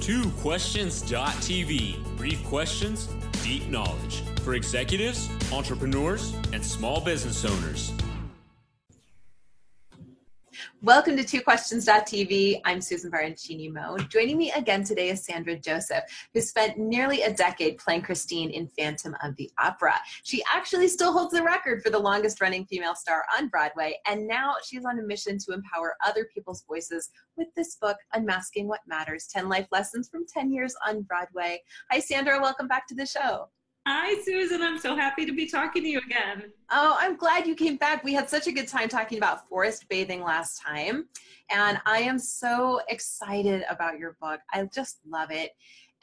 twoquestions.tv. Brief questions, deep knowledge for executives, entrepreneurs, and small business owners. Welcome to twoquestions.tv. I'm Susan Baroncini-Mo. Joining me again today is Sandra Joseph, who spent nearly a decade playing Christine in Phantom of the Opera. She actually still holds the record for the longest-running female star on Broadway, and now she's on a mission to empower other people's voices with this book, Unmasking What Matters, 10 Life Lessons from 10 Years on Broadway. Hi, Sandra. Welcome back to the show. Hi, Susan. I'm so happy to be talking to you again. Oh, I'm glad you came back. We had such a good time talking about forest bathing last time, and I am so excited about your book. I just love it,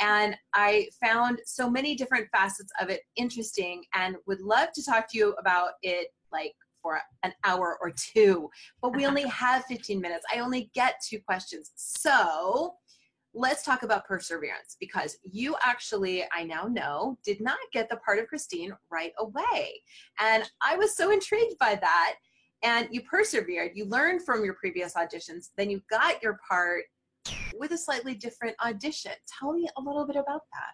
and I found so many different facets of it interesting and would love to talk to you about it like for an hour or two, but we only have 15 minutes. I only get two questions. So let's talk about perseverance, because you actually, I now know, did not get the part of Christine right away. And I was so intrigued by that. And you persevered, you learned from your previous auditions, then you got your part with a slightly different audition. Tell me a little bit about that.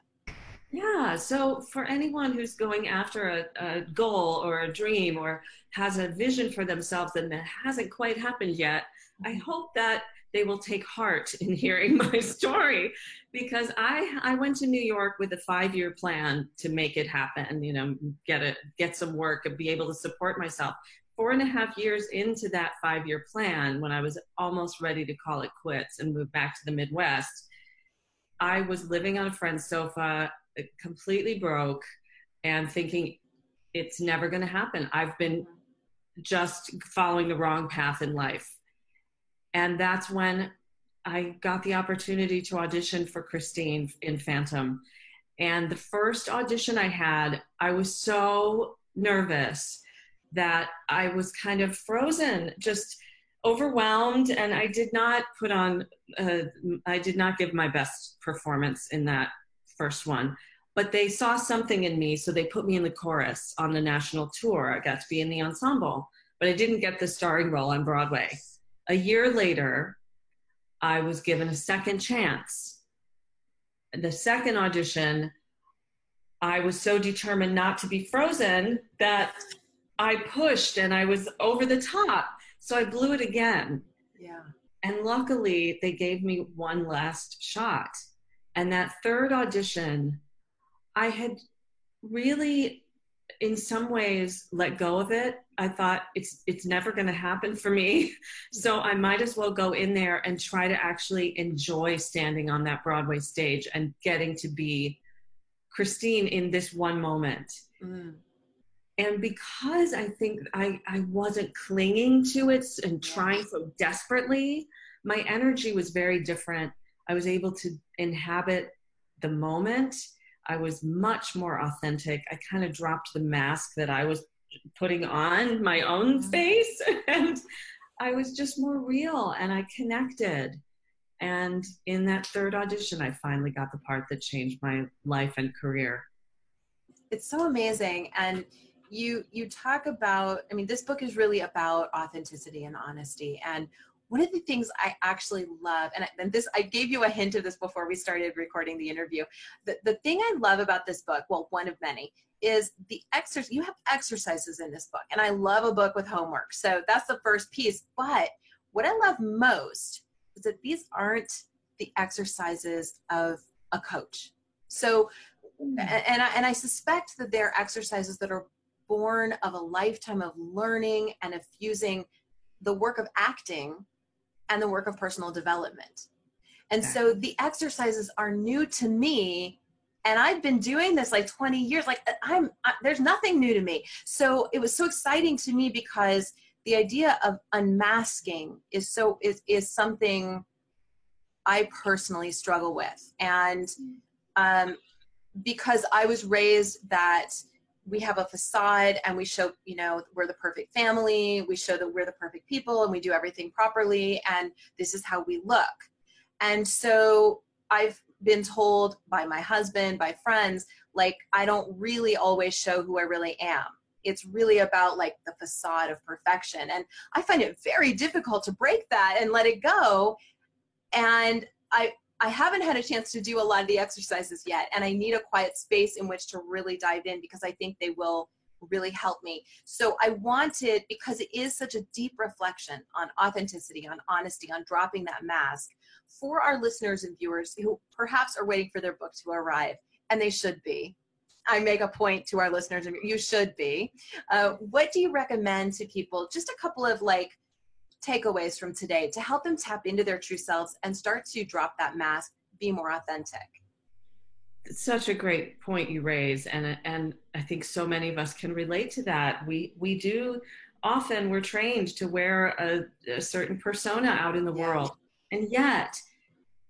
Yeah, so for anyone who's going after a goal or a dream or has a vision for themselves that hasn't quite happened yet, I hope that they will take heart in hearing my story, because I went to New York with a 5-year plan to make it happen, you know, get some work and be able to support myself. 4.5 years into that 5-year plan, when I was almost ready to call it quits and move back to the Midwest, I was living on a friend's sofa, completely broke, and thinking it's never gonna happen. I've been just following the wrong path in life. And that's when I got the opportunity to audition for Christine in Phantom. And the first audition I had, I was so nervous that I was kind of frozen, just overwhelmed. And I did not put on, I did not give my best performance in that first one. But they saw something in me, so they put me in the chorus on the national tour. I got to be in the ensemble, but I didn't get the starring role on Broadway. A year later, I was given a second chance. The second audition, I was so determined not to be frozen that I pushed and I was over the top. So I blew it again. Yeah. And luckily, they gave me one last shot. And that third audition, I had really, in some ways, let go of it. I thought it's never going to happen for me, so I might as well go in there and try to actually enjoy standing on that Broadway stage and getting to be Christine in this one moment. Mm. And because I think I wasn't clinging to it and trying so desperately, my energy was very different. I was able to inhabit the moment. I was much more authentic. I kind of dropped the mask that I was putting on my own face, and I was just more real, and I connected. And in that third audition, I finally got the part that changed my life and career. It's so amazing. And you talk about, I mean, this book is really about authenticity and honesty. And one of the things I actually love, and this, I gave you a hint of this before we started recording the interview. The thing I love about this book, well, one of many, is the exercise. You have exercises in this book, and I love a book with homework. So that's the first piece. But what I love most is that these aren't the exercises of a coach. So, and I suspect that they're exercises that are born of a lifetime of learning and of fusing the work of acting and the work of personal development. And so the exercises are new to me, and I've been doing this like 20 years, like there's nothing new to me. So it was so exciting to me, because the idea of unmasking is something I personally struggle with. And because I was raised that we have a facade, and we show, you know, we're the perfect family, we show that we're the perfect people, and we do everything properly, and this is how we look. And so I've been told by my husband, by friends, like, I don't really always show who I really am. It's really about like the facade of perfection. And I find it very difficult to break that and let it go. And I I haven't had a chance to do a lot of the exercises yet, and I need a quiet space in which to really dive in, because I think they will really help me. So I wanted, because it is such a deep reflection on authenticity, on honesty, on dropping that mask, for our listeners and viewers who perhaps are waiting for their book to arrive, and they should be. I make a point to our listeners, and you should be. What do you recommend to people? Just a couple of like takeaways from today to help them tap into their true selves and start to drop that mask, be more authentic. It's such a great point you raise. And I think so many of us can relate to that. We do often, we're trained to wear a certain persona out in the world. And yet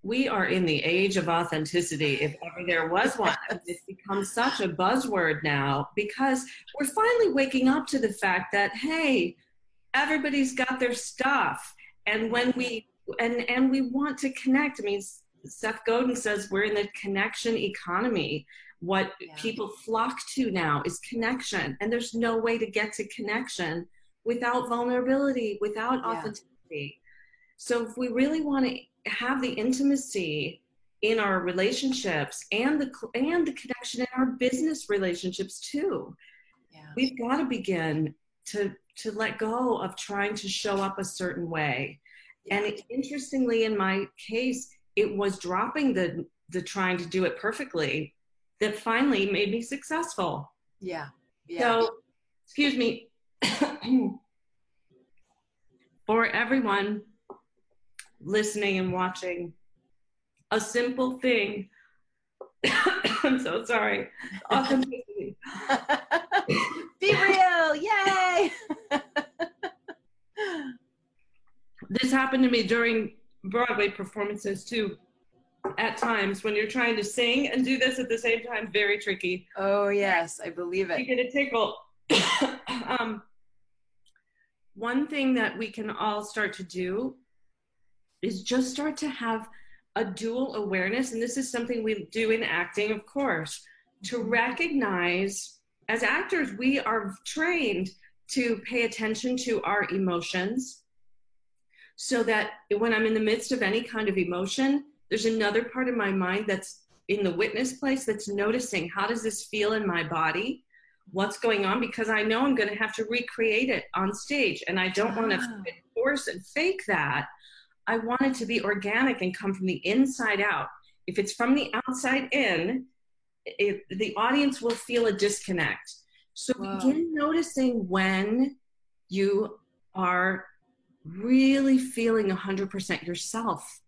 we are in the age of authenticity, if ever there was one. It's become such a buzzword now, because we're finally waking up to the fact that, hey, everybody's got their stuff. And when we want to connect, I mean, Seth Godin says we're in the connection economy. What people flock to now is connection. And there's no way to get to connection without vulnerability, without authenticity. So if we really want to have the intimacy in our relationships and the connection in our business relationships too, we've got to begin to let go of trying to show up a certain way. And it, interestingly, in my case, it was dropping the trying to do it perfectly that finally made me successful. So, excuse me, for everyone listening and watching, a simple thing. I'm so sorry. Authenticity. Be real. Yay. This happened to me during Broadway performances too, at times when you're trying to sing and do this at the same time. Very tricky. Oh yes, I believe it. You get a tickle. One thing that we can all start to do is just start to have a dual awareness. And this is something we do in acting, of course, to recognize, as actors, we are trained to pay attention to our emotions, so that when I'm in the midst of any kind of emotion, there's another part of my mind that's in the witness place that's noticing, how does this feel in my body? What's going on? Because I know I'm going to have to recreate it on stage, and I don't want to force and fake that. I want it to be organic and come from the inside out. If it's from the outside in, the audience will feel a disconnect. So begin noticing when you are really feeling 100% yourself,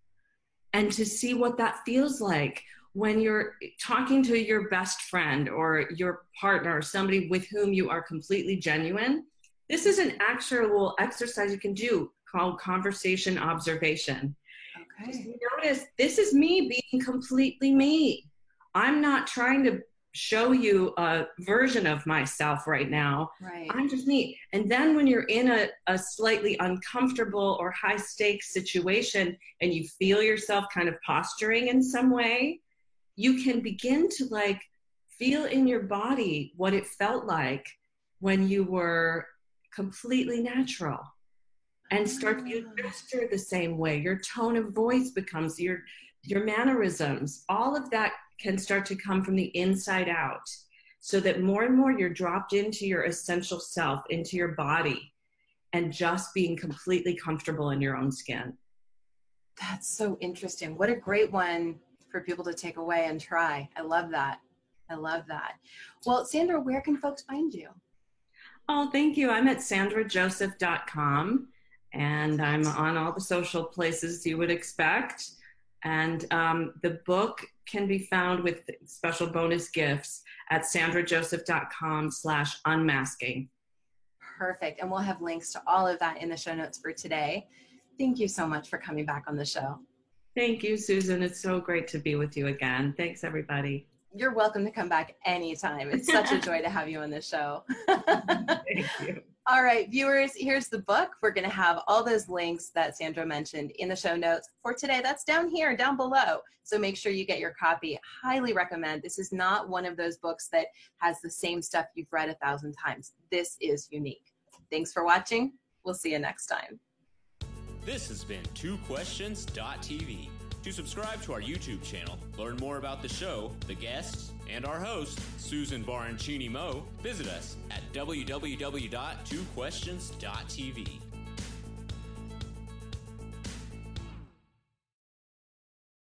and to see what that feels like when you're talking to your best friend or your partner or somebody with whom you are completely genuine. This is an actual exercise you can do called conversation observation. Okay. Just notice, this is me being completely me. I'm not trying to show you a version of myself right now. Right. I'm just me. And then when you're in a slightly uncomfortable or high stakes situation and you feel yourself kind of posturing in some way, you can begin to like feel in your body what it felt like when you were completely natural, and start to gesture the same way. Your tone of voice becomes your mannerisms. All of that can start to come from the inside out, so that more and more you're dropped into your essential self, into your body, and just being completely comfortable in your own skin. That's so interesting. What a great one for people to take away and try. I love that. I love that. Well, Sandra, where can folks find you? Oh, thank you. I'm at sandrajoseph.com, and I'm on all the social places you would expect. And the book can be found with special bonus gifts at sandrajoseph.com/unmasking. Perfect. And we'll have links to all of that in the show notes for today. Thank you so much for coming back on the show. Thank you, Susan. It's so great to be with you again. Thanks, everybody. You're welcome to come back anytime. It's such a joy to have you on the show. Thank you. All right, viewers, here's the book. We're going to have all those links that Sandra mentioned in the show notes for today. That's down here, down below. So make sure you get your copy. Highly recommend. This is not one of those books that has the same stuff you've read 1,000 times. This is unique. Thanks for watching. We'll see you next time. This has been 2questions.tv. to subscribe to our YouTube channel, learn more about the show, the guests, and our host, Susan Baroncini-Mo, visit us at www.twoquestions.tv.